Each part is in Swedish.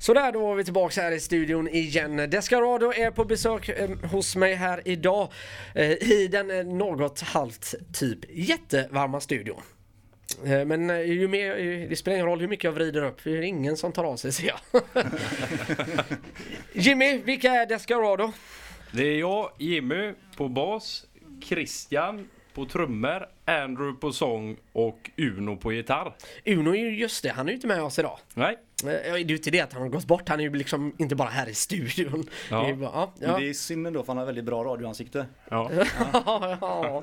Så där, då var vi tillbaka här i studion igen. Descarado är på besök hos mig här idag i den något halvt typ jättevarma studion. Men ju mer, det spelar ingen roll hur mycket jag vrider upp, för det är ingen som tar av sig, ser jag. Jimmy, vilka är Descarado? Det är jag, Jimmy på bas, Kristian på trummor, Andrew på sång och Uno på gitarr. Uno är ju, just det, han är ju inte med oss idag. Nej. Det är ju inte det att han har gått bort, han är ju liksom inte bara här i studion. Ja. Det är, bara, ja, ja. Det är synd ändå, för han har väldigt bra radioansikte. Ja.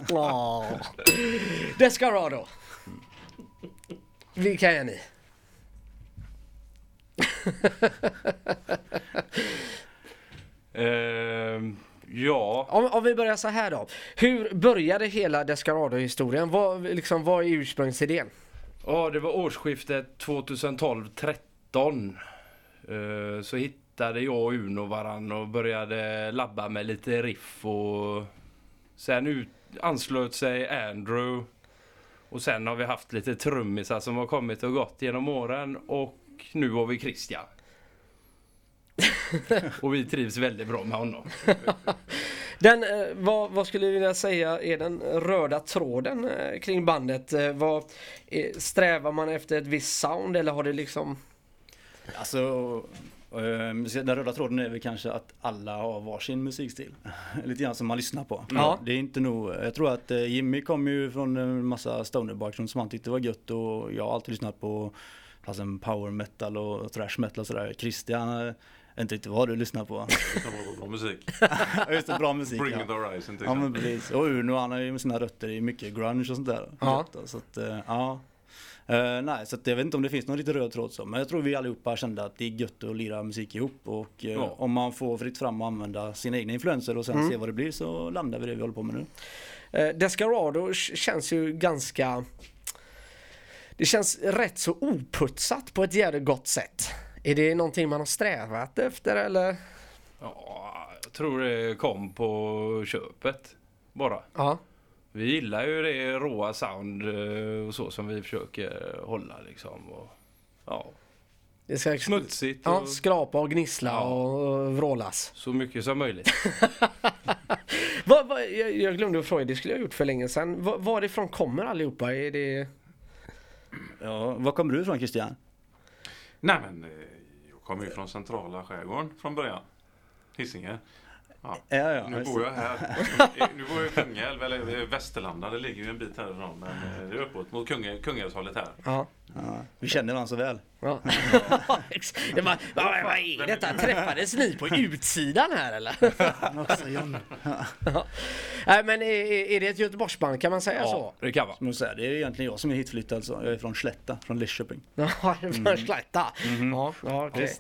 Ja. Descarado. Vilka är ni? Ja. Om vi börjar så här då. Hur började hela Descarado-historien? Vad är ursprungsidén? Ja, det var årsskiftet 2012-13. Så hittade jag och Uno varann och började labba med lite riff. Och sen anslöt sig Andrew. Och sen har vi haft lite trummisar som har kommit och gått genom åren. Och nu har vi Christian. Och vi trivs väldigt bra med honom. Vad skulle jag vilja säga är den röda tråden kring bandet? Strävar man efter ett visst sound, eller har det liksom... Alltså... Den röda tråden är väl kanske att alla har varsin musikstil. Lite grann som man lyssnar på. Ja. Det är inte nog. Jag tror att Jimmy kom ju från en massa stoner-bakgrund som han tyckte var gött, och jag har alltid lyssnat på power metal och thrash metal och sådär. Christian, inte riktigt vad du lyssnar på. Bra musik. Just det, bra musik. Bring it the horizon. Ja, men precis. Och Uno, han har ju med sina rötter i mycket grunge och sånt där. Ja. Så att, ja. Nej, så att jag vet inte om det finns någon riktigt röd tråd så. Men jag tror vi allihopa kände att det är gött att lira musik ihop. Och om man får fritt fram och använda sina egna influenser och sen se vad det blir, så landar vi det vi håller på med nu. Descarado känns ju ganska... Det känns rätt så oputsat på ett jävligt gott sätt. Är det någonting man har strävat efter, eller? Ja, jag tror det kom på köpet bara. Ja. Vi gillar ju det råa sound och så som vi försöker hålla liksom. Och, ja. Det ska smutsigt. Ja, och skrapa och gnissla och vrålas. Så mycket som möjligt. Jag glömde att fråga, det skulle jag ha gjort för länge sedan. Varifrån kommer allihopa? Är det... Ja, var kommer du ifrån, Christian? Nej, men jag kommer ju från centrala skärgården från början. Hisingen. Ja. Ja, nu bor jag här. Nu bor jag i Kungälv, eller Västerlanda. Det ligger ju en bit härifrån, men det är uppåt mot Kungälvshållet här. Ja. Ja. Vi känner varandra så väl. Ja. Det var, vad är detta? Träffades ni på utsidan här, eller? Ja. Nej, men är det ett Göteborgsband, kan man säga så? Ja, det kan vara. Det är egentligen jag som är hitflyttad. Alltså. Jag är från Schlätta, från Linköping. Ja, från Schlätta. Ja, okej.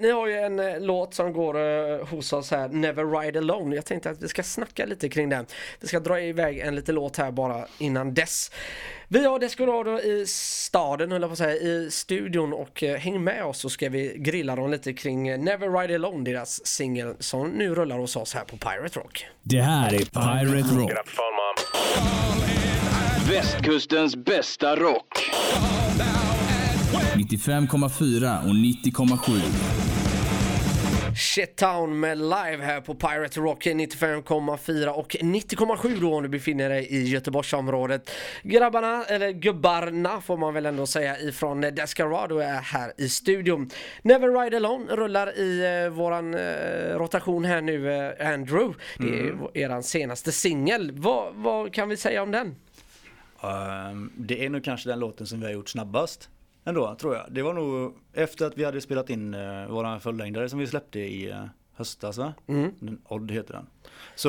Ni har ju en låt som går hos oss här, Never Ride Alone. Jag tänkte att vi ska snacka lite kring den. Vi ska dra iväg en liten låt här bara innan dess. Vi har Descarado i staden, höll jag på att säga, i studion, och häng med oss så ska vi grilla dem lite kring Never Ride Alone, deras singel som nu rullar hos oss här på Pirate Rock. Det här är Pirate Rock. Västkustens bästa rock. 95,4 och 90,7. Shittown med live här på Pirate Rock, 95,4 och 90,7 då, om du befinner dig i Göteborgsområdet. Grabbarna, eller gubbarna får man väl ändå säga, ifrån Descarado är här i studion. Never Ride Alone rullar i våran rotation här nu, Andrew. Det är eran senaste singel. Vad kan vi säga om den? Det är nog kanske den låten som vi har gjort snabbast. Ändå, tror jag. Det var nog efter att vi hade spelat in våra förlängdare som vi släppte i höstas, va? Odd heter den. Så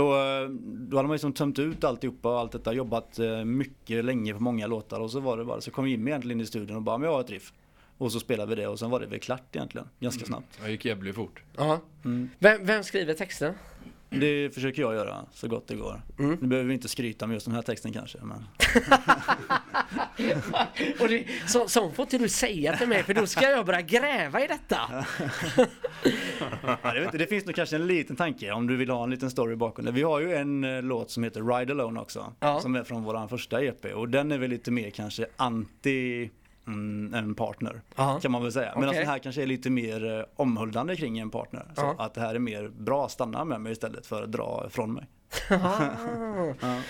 då hade man liksom tömt ut alltihopa och allt detta, jobbat mycket länge på många låtar, och så var det bara, så kom Jimmy egentligen in i studion och bara, men jag har ett riff. Och så spelade vi det, och sen var det väl klart egentligen, ganska snabbt. Det gick jävligt fort. Vem skriver texten? Det försöker jag göra så gott det går. Nu behöver vi inte skryta med just den här texten kanske, men... Och det, så får inte du säga till mig, för då ska jag börja gräva i detta. Det finns nog kanske en liten tanke, om du vill ha en liten story bakom det. Vi har ju en låt som heter Ride Alone också, som är från våran första EP, och den är väl lite mer kanske anti en partner, uh-huh, kan man väl säga. Okay. Men alltså, här kanske är lite mer omhuldande kring en partner. Så uh-huh, att det här är mer bra, stanna med mig istället för att dra från mig. Uh-huh.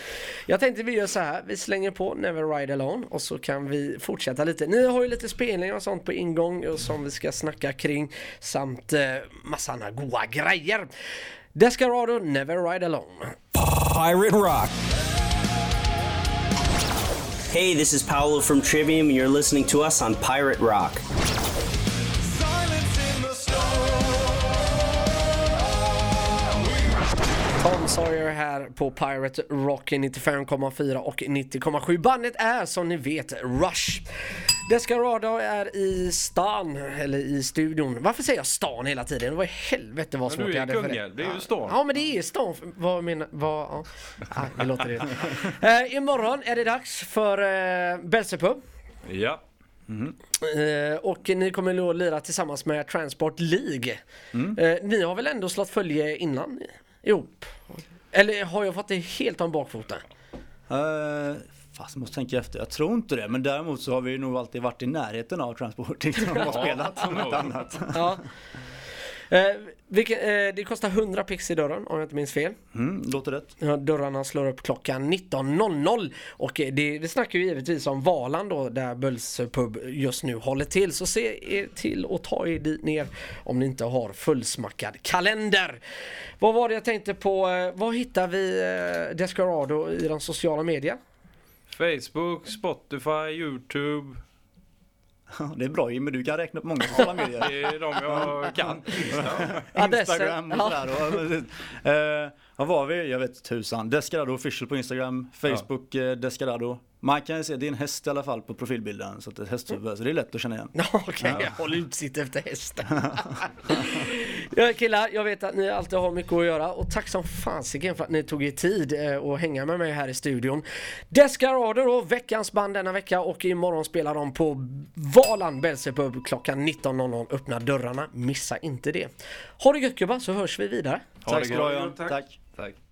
Jag tänkte vi gör så här, vi slänger på Never Ride Alone och så kan vi fortsätta lite. Ni har ju lite spelningar och sånt på ingång och som vi ska snacka kring, samt massa goa grejer. Descarado, Never Ride Alone. Pirate Rock. Hey, this is Paolo from Trivium and you're listening to us on Pirate Rock. Tom Sawyer här på Pirate Rock 95,4 och 90,7. Bandet är som ni vet Rush. Descarado är i stan, eller i studion. Varför säger jag stan hela tiden? Det var helvete vad svårt jag hade för det. Det är ju stan. Ja, men det är stan. Vad menar... Vad... Ja, det låter det. Imorgon är det dags för Bälsebub. Ja. Mm. Och ni kommer att lira tillsammans med Transport League. Mm. Ni har väl ändå slått följe innan? Jo. Eller har jag fått det helt om bakfoten? Fast jag måste tänka efter. Jag tror inte det. Men däremot så har vi nog alltid varit i närheten av Transport League som har spelat som ett annat. Ja. Det kostar 100 pix i dörren om jag inte minns fel. Mm, låter rätt. Ja, dörrarna slår upp klockan 19.00 och det snackar ju givetvis om Valand då, där Bulls pub just nu håller till. Så se er till och ta er dit ner om ni inte har fullsmackad kalender. Vad var det jag tänkte på? Vad hittar vi Descarado i de sociala medierna? Facebook, Spotify, YouTube. Det är bra, men du kan räkna upp många sociala medier. Det är de jag kan. Instagram och sådär. Vad var vi? Jag vet tusan. Descarado official på Instagram. Facebook, ja. Descarado. Man kan se, det är en häst i alla fall på profilbilden. Så att det är ett hästhuvud, så det är lätt att känna igen. Okej, jag håller utsikt efter hästen. Killar, jag vet att ni alltid har mycket att göra. Och tack som fansiken för att ni tog er tid att hänga med mig här i studion. Descarado och veckans band denna vecka. Och imorgon spelar de på Valand Bälsebub klockan 19.00. Öppna dörrarna, missa inte det. Ha det gött, gubbar, så hörs vi vidare. Tack ska du ha, Jan. Tack.